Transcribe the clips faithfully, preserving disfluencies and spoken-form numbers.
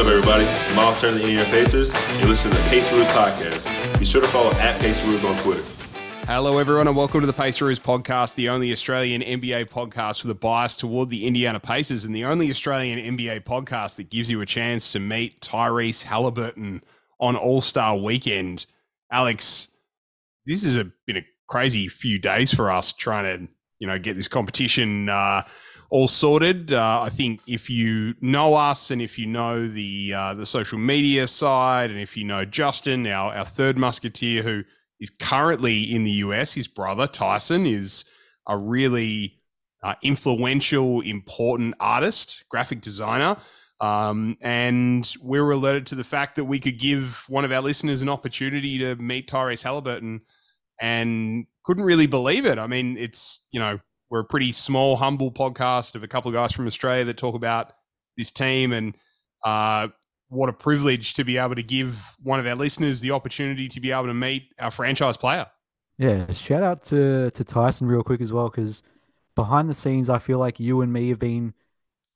up, everybody? This is Myles Turner, the Indiana Pacers. You're listening to the Pace Rules podcast. Be sure to follow at Pace Rules on Twitter. Hello, everyone, and welcome to the Pace Rules podcast, the only Australian N B A podcast with a bias toward the Indiana Pacers and the only Australian N B A podcast that gives you a chance to meet Tyrese Haliburton on All Star weekend. Alex, this has been a crazy few days for us trying to, you know, get this competition uh, all sorted. Uh, I think if you know us and if you know the uh, the social media side and if you know Justin, our, our third musketeer who is currently in the U S, his brother Tyson is a really uh, influential, important artist, graphic designer. Um, and we were alerted to the fact that we could give one of our listeners an opportunity to meet Tyrese Haliburton and couldn't really believe it. I mean, it's, you know, we're a pretty small, humble podcast of a couple of guys from Australia that talk about this team, and uh, what a privilege to be able to give one of our listeners the opportunity to be able to meet our franchise player. Yeah, shout out to to Tyson real quick as well, because behind the scenes, I feel like you and me have been,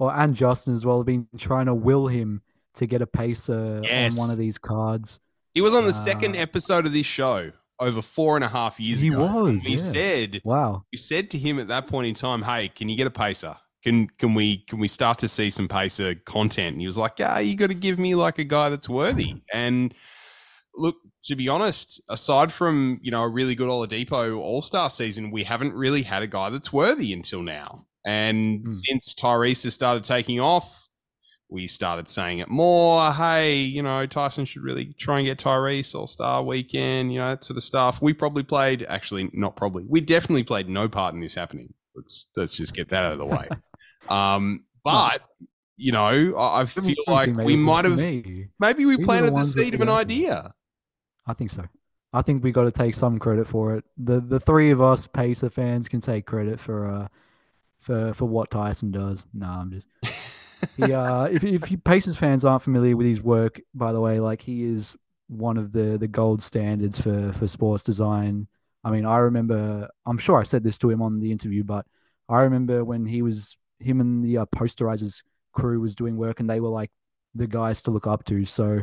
or and Justin as well, have been trying to will him to get a Pacer yes. on one of these cards. He was on the uh, second episode of this show over four and a half years he ago. Was, he was. Yeah. said, "Wow." You said to him at that point in time, "Hey, can you get a Pacer? Can can we can we start to see some Pacer content?" And he was like, "Yeah, you got to give me like a guy that's worthy." And look, to be honest, aside from, you know, a really good Oladipo All Star season, we haven't really had a guy that's worthy until now. And mm. since Tyrese has started taking off, we started saying it more. Hey, you know, Tyson should really try and get Tyrese All-Star weekend, you know, that sort of stuff. We probably played, actually not probably, we definitely played no part in this happening. Let's let's just get that out of the way. um, but, you know, I, I feel like we might have, maybe we planted the seed of an idea. I think so. I think we got to take some credit for it. The the three of us Pacer fans can take credit for uh, for, for what Tyson does. No, nah, I'm just... he, uh, if if you, Pacers fans aren't familiar with his work, by the way, like he is one of the, the gold standards for, for sports design. I mean, I remember, I'm sure I said this to him on the interview, but I remember when he was, him and the uh, Posterizers crew was doing work, and they were like the guys to look up to. So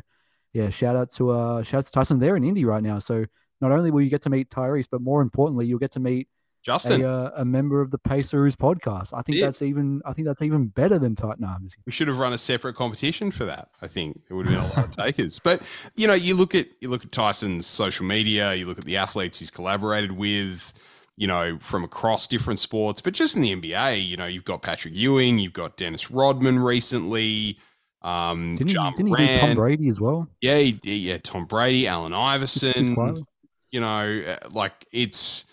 yeah, shout out to uh, shout out to Tyson. They're in Indy right now, so not only will you get to meet Tyrese, but more importantly, you'll get to meet Justin, a, uh, a member of the Pacers podcast. I think yeah. that's even. I think that's even better than Titan Arms. We should have run a separate competition for that. I think it would have been a lot of takers. But you know, you look at you look at Tyson's social media. You look at the athletes he's collaborated with, you know, from across different sports, but just in the N B A. You know, you've got Patrick Ewing. You've got Dennis Rodman recently. Um, didn't, he, didn't he do Tom Brady as well? Yeah, he, yeah, Tom Brady, Allen Iverson. You know, like it's.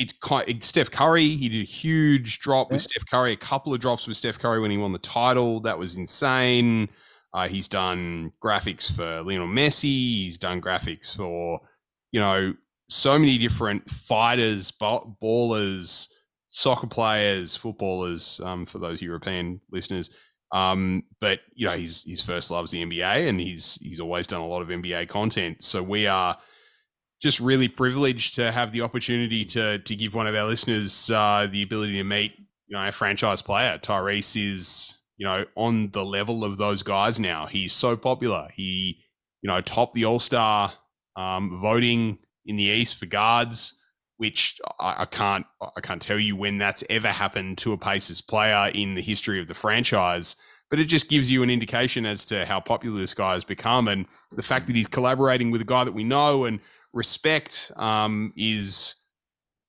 It's Steph Curry. He did a huge drop with Steph Curry, a couple of drops with Steph Curry when he won the title. That was insane. Uh, he's done graphics for Lionel Messi. He's done graphics for, you know, so many different fighters, ballers, soccer players, footballers, um, for those European listeners. Um, but, you know, his, his first love's the N B A, and he's he's always done a lot of N B A content. So we are... just really privileged to have the opportunity to to give one of our listeners uh, the ability to meet, you know, a franchise player. Tyrese is, you know, on the level of those guys now. He's so popular. He, you know, topped the All-Star um, voting in the East for guards, which I, I can't I can't tell you when that's ever happened to a Pacers player in the history of the franchise. But it just gives you an indication as to how popular this guy has become, and the fact that he's collaborating with a guy that we know and respect um, is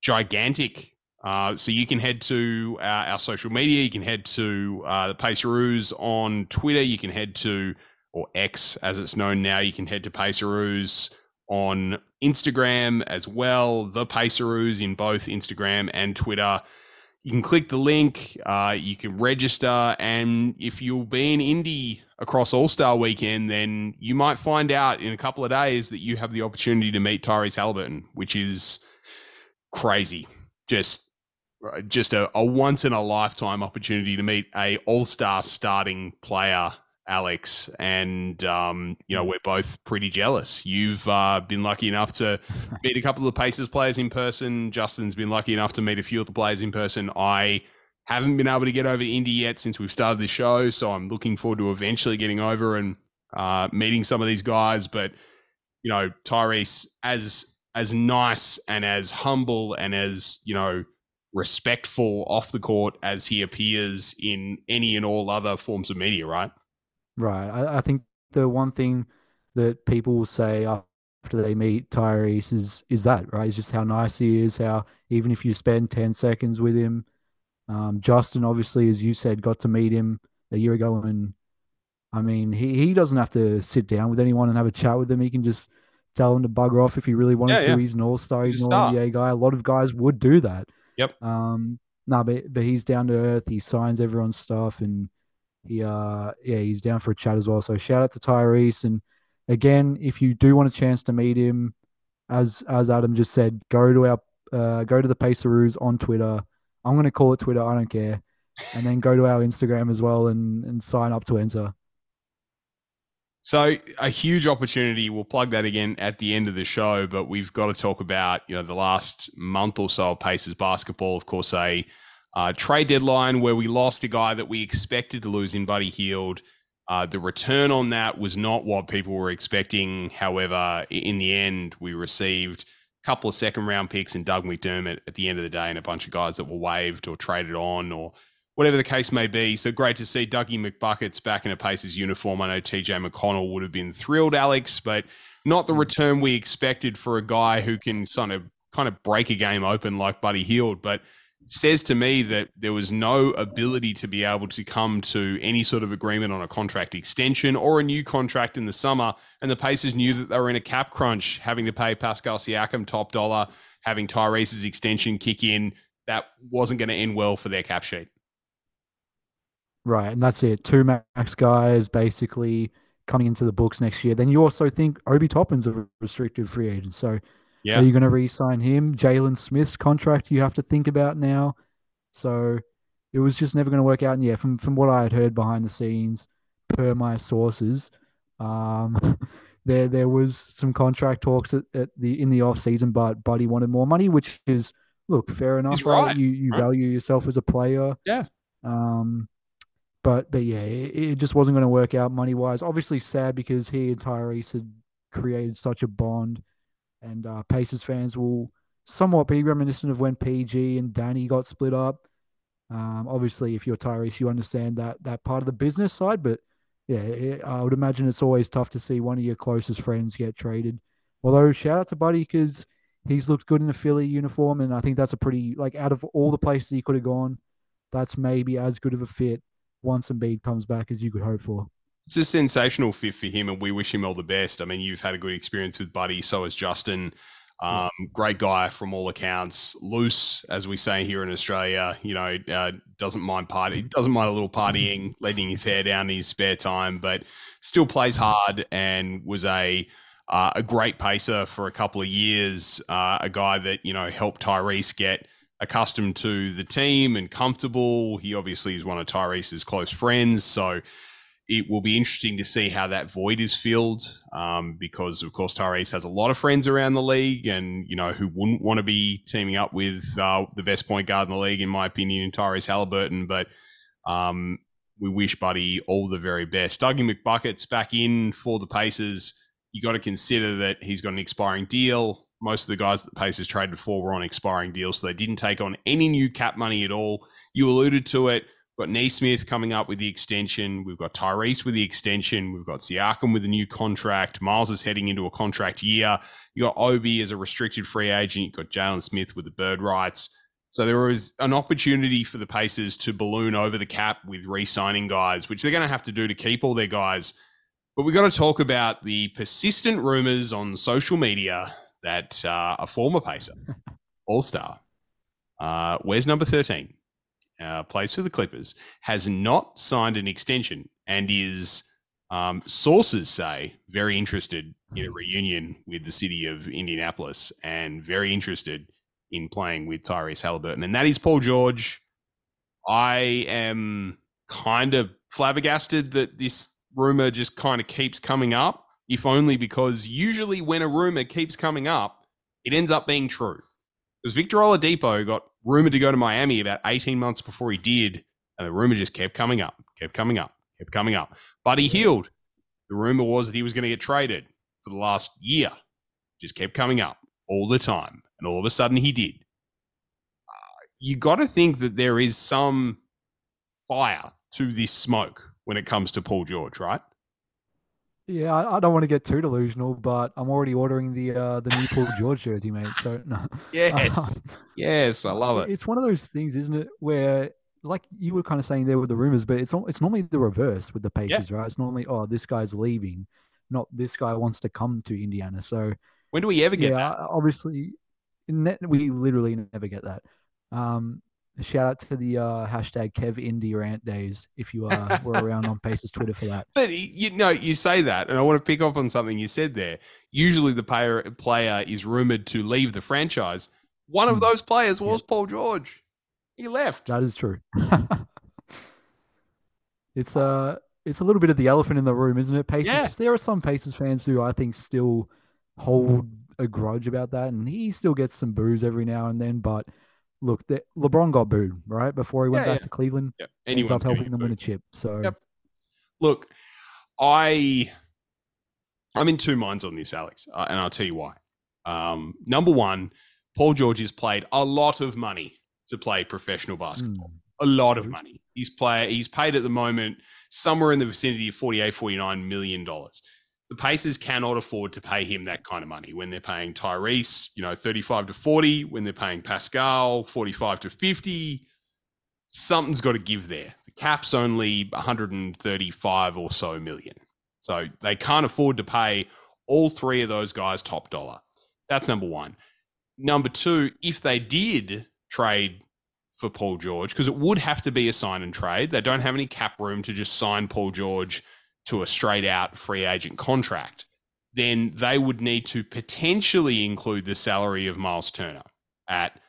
gigantic. Uh, so you can head to our, our social media. You can head to uh, the Paceroos on Twitter. You can head to, or X as it's known now, you can head to Paceroos on Instagram as well. The Paceroos in both Instagram and Twitter. You can click the link. Uh, you can register. And if you'll be in Indy across All-Star weekend, then you might find out in a couple of days that you have the opportunity to meet Tyrese Haliburton, which is crazy. Just just a, a once-in-a-lifetime opportunity to meet a All-Star starting player, Alex. And, um, you know, we're both pretty jealous. You've uh, been lucky enough to meet a couple of the Pacers players in person. Justin's been lucky enough to meet a few of the players in person. I... haven't been able to get over to Indy yet since we've started the show, so I'm looking forward to eventually getting over and uh, meeting some of these guys. But, you know, Tyrese, as as nice and as humble and as, you know, respectful off the court as he appears in any and all other forms of media, right? Right. I, I think the one thing that people will say after they meet Tyrese is is that, right? It's just how nice he is, how even if you spend ten seconds with him. Um, Justin, obviously, as you said, got to meet him a year ago, and I mean, he, he doesn't have to sit down with anyone and have a chat with them. He can just tell them to bugger off if he really wanted yeah, to. Yeah. He's an all-star, he's, he's an all N B A guy. A lot of guys would do that. Yep. Um, no, nah, but but he's down to earth. He signs everyone's stuff, and he uh yeah he's down for a chat as well. So shout out to Tyrese. And again, if you do want a chance to meet him, as as Adam just said, go to our uh, go to the Pace Rules on Twitter. I'm gonna call it Twitter. I don't care. And then go to our Instagram as well and and sign up to enter. So a huge opportunity. We'll plug that again at the end of the show, but we've got to talk about, you know, the last month or so of Pacers basketball. Of course, a uh, trade deadline where we lost a guy that we expected to lose in Buddy Hield. Uh, the return on that was not what people were expecting. However, in the end, we received a couple of second round picks and Doug McDermott at the end of the day and a bunch of guys that were waived or traded on or whatever the case may be. So great to see Dougie McBuckets back in a Pacers uniform. I know T J McConnell would have been thrilled, Alex, but not the return we expected for a guy who can sort of kind of break a game open like Buddy Hield. But says to me that there was no ability to be able to come to any sort of agreement on a contract extension or a new contract in the summer. And the Pacers knew that they were in a cap crunch, having to pay Pascal Siakam top dollar, having Tyrese's extension kick in. That wasn't going to end well for their cap sheet. Right, and that's it. Two max guys basically coming into the books next year. Then you also think Obi Toppin's a restricted free agent. So yeah. Are you going to re-sign him? Jalen Smith's contract you have to think about now. So it was just never going to work out. And yeah, from, from what I had heard behind the scenes, per my sources, um, there there was some contract talks at, at the in the offseason, but Buddy wanted more money, which is, look, fair enough. Right. Right? You, you right. value yourself as a player. Yeah. Um. But but yeah, it, it just wasn't going to work out money-wise. Obviously sad because he and Tyrese had created such a bond, and uh, Pacers fans will somewhat be reminiscent of when P G and Danny got split up. Um, obviously, if you're Tyrese, you understand that that part of the business side, but yeah, it, I would imagine it's always tough to see one of your closest friends get traded. Although, shout-out to Buddy because he's looked good in a Philly uniform, and I think that's a pretty, like, out of all the places he could have gone, that's maybe as good of a fit once Embiid comes back as you could hope for. It's a sensational fit for him, and we wish him all the best. I mean, you've had a good experience with Buddy, so has Justin. Um, yeah. Great guy from all accounts. Loose, as we say here in Australia, you know, uh, doesn't mind party, doesn't mind a little partying, letting his hair down in his spare time, but still plays hard and was a uh, a great pacer for a couple of years. Uh, a guy that, you know, helped Tyrese get accustomed to the team and comfortable. He obviously is one of Tyrese's close friends. So it will be interesting to see how that void is filled um, because, of course, Tyrese has a lot of friends around the league and, you know, who wouldn't want to be teaming up with uh, the best point guard in the league, in my opinion, in Tyrese Haliburton. But um, we wish Buddy all the very best. Dougie McBucket's back in for the Pacers. You got to consider that he's got an expiring deal. Most of the guys that the Pacers traded for were on expiring deals, so they didn't take on any new cap money at all. You alluded to it. We've got Neesmith coming up with the extension. We've got Tyrese with the extension. We've got Siakam with a new contract. Myles is heading into a contract year. You got Obi as a restricted free agent. You've got Jalen Smith with the bird rights. So there was an opportunity for the Pacers to balloon over the cap with re-signing guys, which they're going to have to do to keep all their guys. But we've got to talk about the persistent rumors on social media that uh, a former Pacer, All-Star, uh, wears number thirteen, uh, plays for the Clippers, has not signed an extension and is, um, sources say, very interested in a reunion with the city of Indianapolis and very interested in playing with Tyrese Haliburton. And that is Paul George. I am kind of flabbergasted that this rumor just kind of keeps coming up, if only because usually when a rumor keeps coming up, it ends up being true. Because Victor Oladipo got rumored to go to Miami about eighteen months before he did, and the rumor just kept coming up, kept coming up, kept coming up. Buddy Hield The rumor was that he was going to get traded for the last year. Just kept coming up all the time. And all of a sudden he did. Uh, you got to think that there is some fire to this smoke when it comes to Paul George, right? Yeah, I, I don't want to get too delusional, but I'm already ordering the uh, the new Paul George jersey, mate. So no. Yes, um, yes, I love it. It's one of those things, isn't it, where like you were kind of saying there with the rumors, but it's it's normally the reverse with the Pacers, yeah. right? It's normally oh, this guy's leaving, not this guy wants to come to Indiana. So when do we ever get yeah, that? Obviously, we literally never get that. Um, Shout out to the uh, hashtag Kev Indy rant days if you uh, were around on Pace's Twitter for that. But, you know, you say that, and I want to pick up on something you said there. Usually the player, player is rumored to leave the franchise. One of those players was yeah. Paul George. He left. That is true. it's, uh, it's a little bit of the elephant in the room, isn't it, Paces? Yeah. There are some Paces fans who I think still hold a grudge about that, and he still gets some boos every now and then, but... Look, the, LeBron got booed, right? Before he went yeah, back yeah. to Cleveland, yep. ends up helping them win a chip. So, yep. Look, I, I'm in two minds on this, Alex, uh, and I'll tell you why. Um, number one, Paul George has played a lot of money to play professional basketball. Mm. A lot of money. He's, play, he's paid at the moment somewhere in the vicinity of forty-eight, forty-nine million dollars. The Pacers cannot afford to pay him that kind of money when they're paying Tyrese, you know, thirty-five to forty, when they're paying Pascal, forty-five to fifty. Something's got to give there. The cap's only one hundred thirty-five or so million. So they can't afford to pay all three of those guys top dollar. That's number one. Number two, if they did trade for Paul George, because it would have to be a sign and trade. They don't have any cap room to just sign Paul George to a straight out free agent contract, then they would need to potentially include the salary of Myles Turner at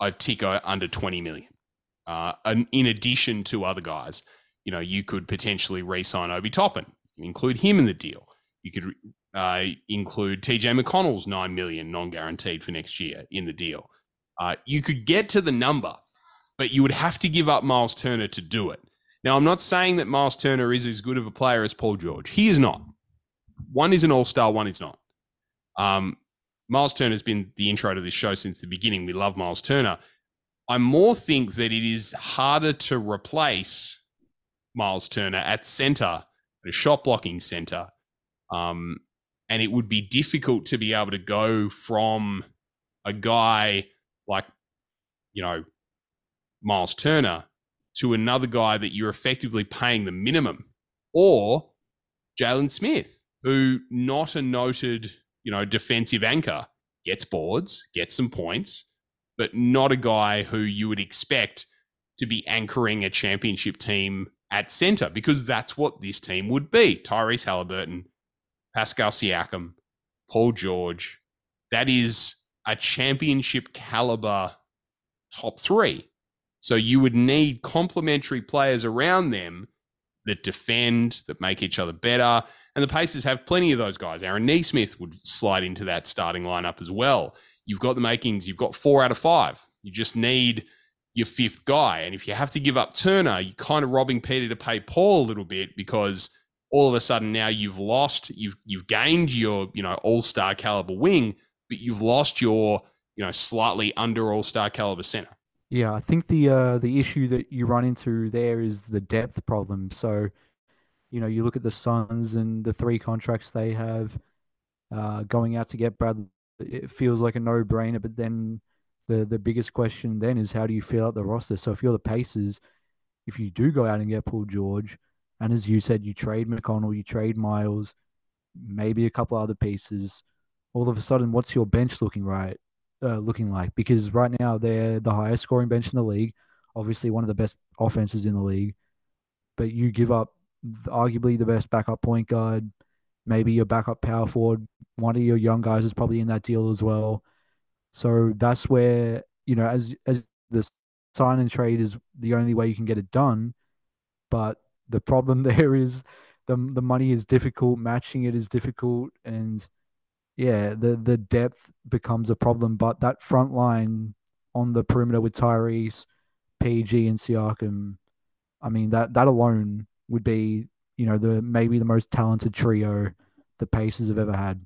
a tick under twenty million. Uh, and in addition to other guys, you know, you could potentially re-sign Obi Toppin, include him in the deal. You could uh, include T J McConnell's nine million non-guaranteed for next year in the deal. Uh, you could get to the number, but you would have to give up Myles Turner to do it. Now, I'm not saying that Myles Turner is as good of a player as Paul George. He is not. One is an all-star, one is not. Um, Myles Turner's been the intro to this show since the beginning. We love Myles Turner. I more think that it is harder to replace Myles Turner at centre, at a shot-blocking centre, um, and it would be difficult to be able to go from a guy like, you know, Myles Turner to another guy that you're effectively paying the minimum, or Jalen Smith, who, not a noted, you know, defensive anchor, gets boards, gets some points, but not a guy who you would expect to be anchoring a championship team at center, because that's what this team would be. Tyrese Haliburton, Pascal Siakam, Paul George. That is a championship caliber top three. So you would need complementary players around them that defend, that make each other better. And the Pacers have plenty of those guys. Aaron Neesmith would slide into that starting lineup as well. You've got the makings. You've got four out of five. You just need your fifth guy. And if you have to give up Turner, you're kind of robbing Peter to pay Paul a little bit, because all of a sudden now you've lost, you've you've gained your, you know, all-star caliber wing, but you've lost your, you know, slightly under all-star caliber center. Yeah, I think the uh, the issue that you run into there is the depth problem. So, you know, you look at the Suns and the three contracts they have uh, going out to get Bradley. It feels like a no-brainer, but then the, the biggest question then is, how do you fill out the roster? So if you're the Pacers, if you do go out and get Paul George, and as you said, you trade McConnell, you trade Myles, maybe a couple other pieces, all of a sudden, what's your bench looking right? Uh, looking like, because right now they're the highest scoring bench in the league, obviously one of the best offenses in the league, but you give up arguably the best backup point guard, maybe your backup power forward, one of your young guys is probably in that deal as well. So that's where, you know, as as the sign and trade is the only way you can get it done, but the problem there is the the money is difficult, matching it is difficult, and yeah, the, the depth becomes a problem, but that front line on the perimeter with Tyrese, P G, and Siakam, I mean, that, that alone would be, you know, the maybe the most talented trio the Pacers have ever had.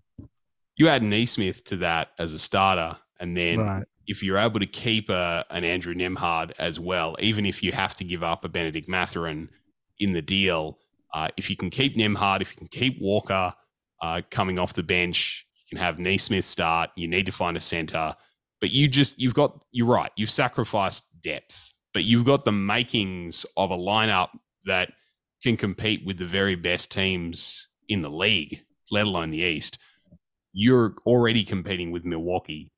You add Neesmith to that as a starter, and then right. if you're able to keep a, an Andrew Nembhard as well, even if you have to give up a Benedict Mathurin in the deal, uh, if you can keep Nembhard, if you can keep Walker uh, coming off the bench, you can have Neesmith start. You need to find a center, but you just you've got you're right. You've sacrificed depth, but you've got the makings of a lineup that can compete with the very best teams in the league, let alone the East. You're already competing with Milwaukee.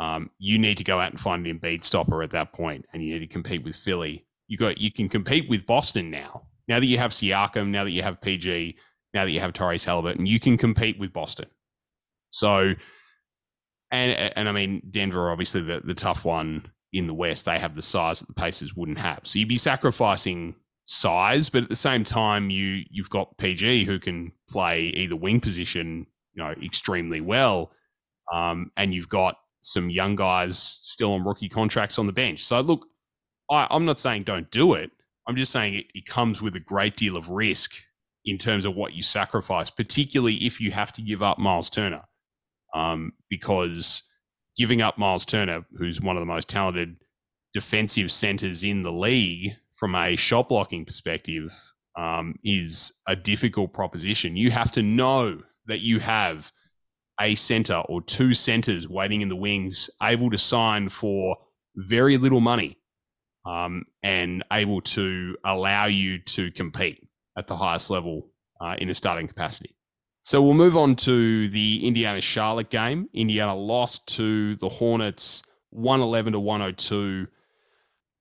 Um, you need to go out and find an Embiid stopper at that point, and you need to compete with Philly. You got you can compete with Boston now. Now that you have Siakam, now that you have P G, now that you have Tyrese Haliburton, you can compete with Boston. So, and and I mean, Denver, obviously the, the tough one in the West, they have the size that the Pacers wouldn't have. So you'd be sacrificing size, but at the same time, you, you've got P G who can play either wing position, you know, extremely well. Um, and you've got some young guys still on rookie contracts on the bench. So look, I, I'm not saying don't do it. I'm just saying it, it comes with a great deal of risk in terms of what you sacrifice, particularly if you have to give up Myles Turner. Um, because giving up Myles Turner, who's one of the most talented defensive centers in the league from a shot blocking perspective, um, is a difficult proposition. You have to know that you have a center or two centers waiting in the wings, able to sign for very little money, um, and able to allow you to compete at the highest level uh, in a starting capacity. So we'll move on to the Indiana-Charlotte game. Indiana lost to the Hornets one eleven to one oh two.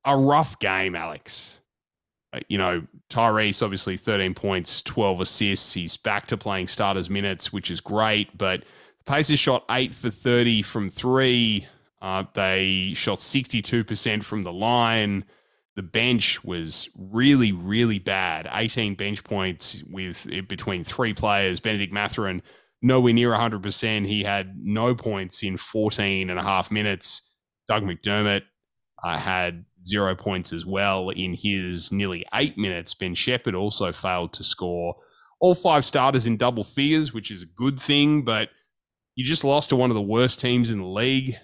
A rough game, Alex. You know, Tyrese, obviously thirteen points, twelve assists. He's back to playing starters minutes, which is great. But the Pacers shot eight for thirty from three. Uh, they shot sixty-two percent from the line. The bench was really, really bad. eighteen bench points with between three players. Benedict Mathurin, nowhere near one hundred percent. He had no points in fourteen and a half minutes. Doug McDermott uh, had zero points as well in his nearly eight minutes. Ben Shepherd also failed to score. All five starters in double figures, which is a good thing, but you just lost to one of the worst teams in the league.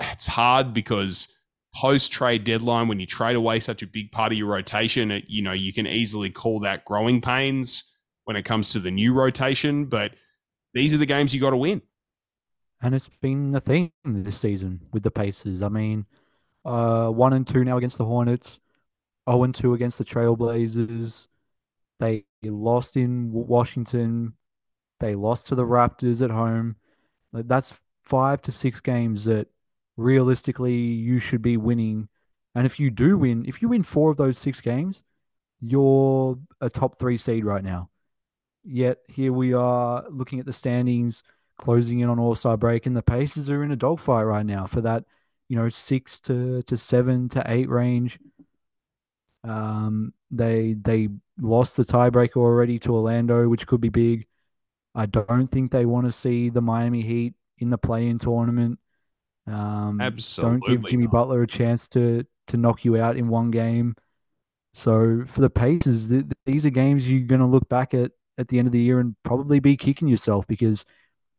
It's hard because post-trade deadline, when you trade away such a big part of your rotation, it, you know, you can easily call that growing pains when it comes to the new rotation, but these are the games you got to win. And it's been a thing this season with the Pacers. I mean, uh, one and two now against the Hornets, oh and two against the Trailblazers. They lost in Washington. They lost to the Raptors at home. That's five to six games that realistically you should be winning, and if you do win, if you win four of those six games, you're a top three seed right now. Yet here we are looking at the standings, closing in on All Star break, and the Pacers are in a dogfight right now for that, you know, six to to seven to eight range. Um, they they lost the tiebreaker already to Orlando, which could be big. I don't think they want to see the Miami Heat in the play-in tournament. Um, Absolutely don't give Jimmy not. Butler a chance to to knock you out in one game. So for the Pacers, th- these are games you're going to look back at at the end of the year and probably be kicking yourself, because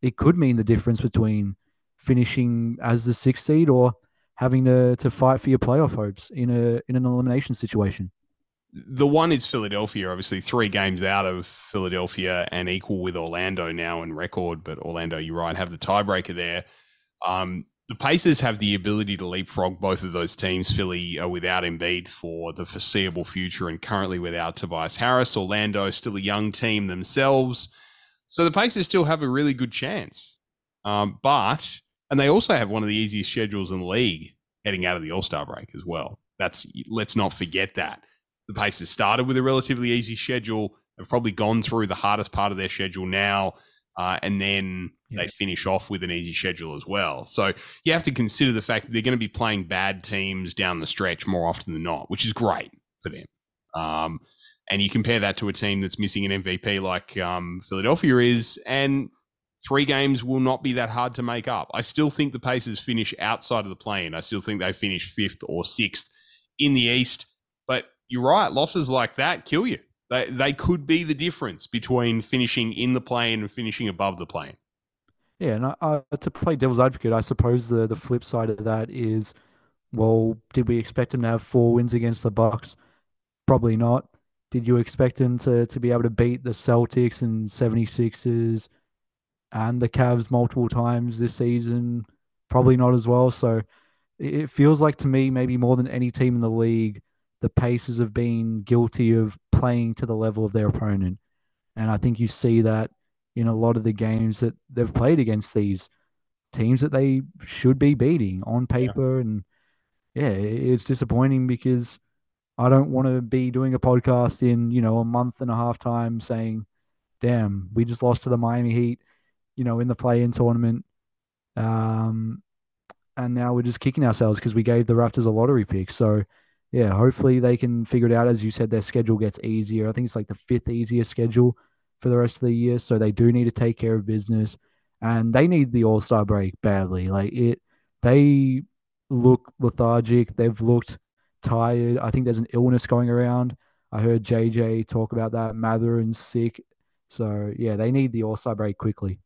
it could mean the difference between finishing as the sixth seed or having to to fight for your playoff hopes in a in an elimination situation. The one is Philadelphia, obviously three games out of Philadelphia and equal with Orlando now in record, but Orlando, you're right, have the tiebreaker there. Um, The Pacers have the ability to leapfrog both of those teams. Philly are without Embiid for the foreseeable future and currently without Tobias Harris. Orlando still a young team themselves. So the Pacers still have a really good chance. Um, but, and they also have one of the easiest schedules in the league heading out of the All-Star break as well. That's, let's not forget that. The Pacers started with a relatively easy schedule. They've probably gone through the hardest part of their schedule now. Uh, and then yeah. they finish off with an easy schedule as well. So you have to consider the fact that they're going to be playing bad teams down the stretch more often than not, which is great for them. Um, and you compare that to a team that's missing an M V P like um, Philadelphia is, and three games will not be that hard to make up. I still think the Pacers finish outside of the play-in. I still think they finish fifth or sixth in the East. But you're right, losses like that kill you. They, they could be the difference between finishing in the play-in and finishing above the play-in. Yeah, and I, I, to play devil's advocate, I suppose the, the flip side of that is, well, did we expect him to have four wins against the Bucks? Probably not. Did you expect him to, to be able to beat the Celtics and seventy-sixers and the Cavs multiple times this season? Probably not as well. So it feels like to me, maybe more than any team in the league, the Pacers have been guilty of playing to the level of their opponent. And I think you see that in a lot of the games that they've played against these teams that they should be beating on paper. Yeah. And yeah, it's disappointing because I don't want to be doing a podcast in, you know, a month and a half time saying, damn, we just lost to the Miami Heat, you know, in the play-in tournament. Um, and now we're just kicking ourselves because we gave the Raptors a lottery pick. So yeah, hopefully they can figure it out. As you said, their schedule gets easier. I think it's like the fifth easiest schedule for the rest of the year. So they do need to take care of business, and they need the All-Star break badly. Like it, they look lethargic. They've looked tired. I think there's an illness going around. I heard J J talk about that. Mathurin's sick. So yeah, they need the All-Star break quickly.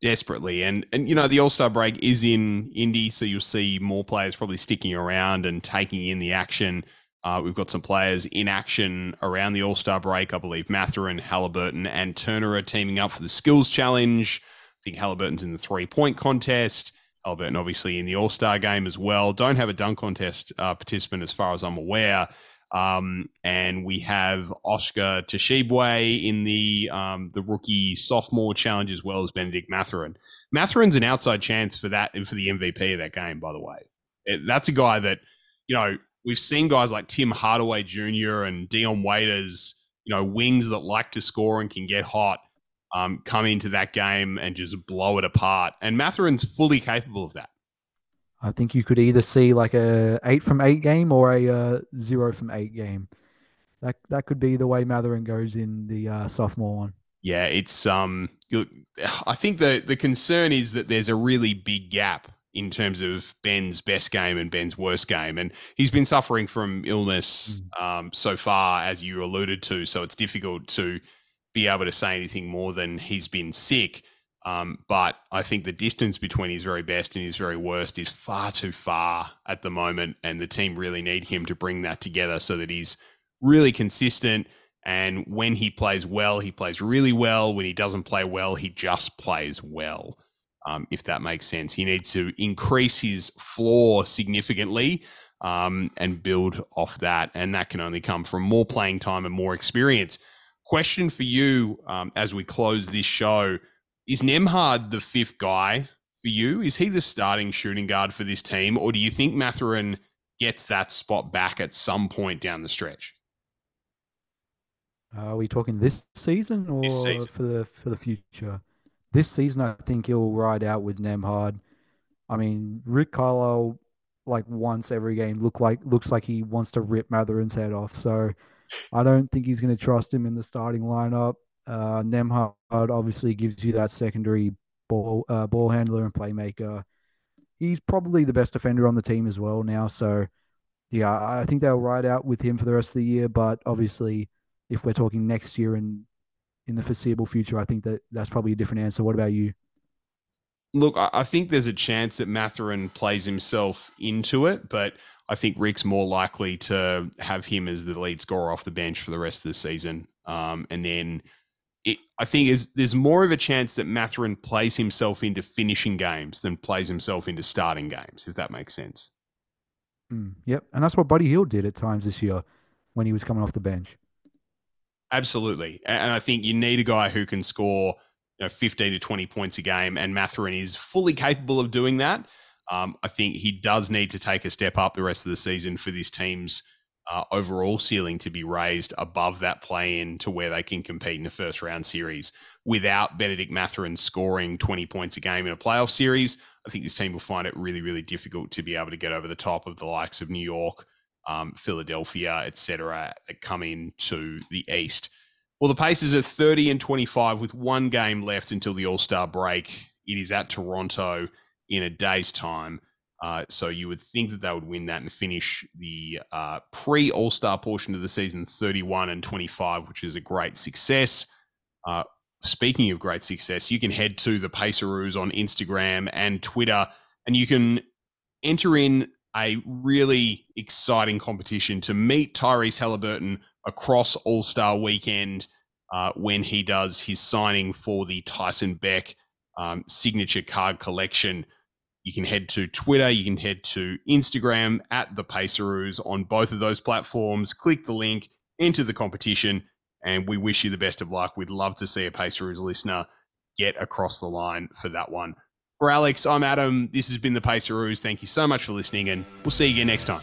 Desperately. And, and you know, the All-Star break is in Indy, so you'll see more players probably sticking around and taking in the action. Uh, we've got some players in action around the All-Star break. I believe Mathurin, Haliburton, and Turner are teaming up for the skills challenge. I think Haliburton's in the three-point contest. Haliburton obviously in the All-Star game as well. Don't have a dunk contest uh, participant as far as I'm aware. Um, and we have Oscar Tshiebwe in the um, the rookie sophomore challenge, as well as Benedict Mathurin. Mathurin's an outside chance for that for the M V P of that game, by the way. It, that's a guy that, you know, we've seen guys like Tim Hardaway Junior and Dion Waiters, you know, wings that like to score and can get hot, um, come into that game and just blow it apart. And Mathurin's fully capable of that. I think you could either see like a eight from eight game or a uh, zero from eight game. That that could be the way Mathurin goes in the uh, sophomore one. Yeah, it's um. I think the the concern is that there's a really big gap in terms of Ben's best game and Ben's worst game, and he's been suffering from illness mm. um, so far, as you alluded to. So it's difficult to be able to say anything more than he's been sick. Um, but I think the distance between his very best and his very worst is far too far at the moment. And the team really need him to bring that together so that he's really consistent. And when he plays well, he plays really well. When he doesn't play well, he just plays well. Um, if that makes sense, he needs to increase his floor significantly, um, and build off that. And that can only come from more playing time and more experience. Question for you, um, as we close this show. Is Nembhard the fifth guy for you? Is he the starting shooting guard for this team? Or do you think Mathurin gets that spot back at some point down the stretch? Are we talking this season or this season? for the for the future? This season, I think he'll ride out with Nembhard. I mean, Rick Carlisle, like once every game, look like looks like he wants to rip Mathurin's head off. So I don't think he's going to trust him in the starting lineup. Uh, Nembhard obviously gives you that secondary ball uh, ball handler and playmaker. He's probably the best defender on the team as well now. So, yeah, I think they'll ride out with him for the rest of the year. But obviously, if we're talking next year and in the foreseeable future, I think that that's probably a different answer. What about you? Look, I think there's a chance that Mathurin plays himself into it, but I think Rick's more likely to have him as the lead scorer off the bench for the rest of the season. Um, and then... It, I think is there's more of a chance that Mathurin plays himself into finishing games than plays himself into starting games, if that makes sense. Mm, yep. And that's what Buddy Hield did at times this year when he was coming off the bench. Absolutely. And I think you need a guy who can score, you know, fifteen to twenty points a game, and Mathurin is fully capable of doing that. Um, I think he does need to take a step up the rest of the season for this team's Uh, overall ceiling to be raised above that play-in to where they can compete in a first-round series. Without Benedict Mathurin scoring twenty points a game in a playoff series, I think this team will find it really, really difficult to be able to get over the top of the likes of New York, um, Philadelphia, et cetera, that come into the East. Well, the Pacers are thirty and twenty-five with one game left until the All-Star break. It is at Toronto in a day's time. Uh, so you would think that they would win that and finish the uh, pre-All-Star portion of the season thirty-one and twenty-five, which is a great success. Uh, speaking of great success, you can head to the Paceroos on Instagram and Twitter, and you can enter in a really exciting competition to meet Tyrese Haliburton across All-Star weekend uh, when he does his signing for the Tyson Beck um, signature card collection. You can head to Twitter, you can head to Instagram at the Paceroos on both of those platforms. Click the link, enter the competition, and we wish you the best of luck. We'd love to see a Paceroos listener get across the line for that one. For Alex, I'm Adam. This has been the Paceroos. Thank you so much for listening, and we'll see you again next time.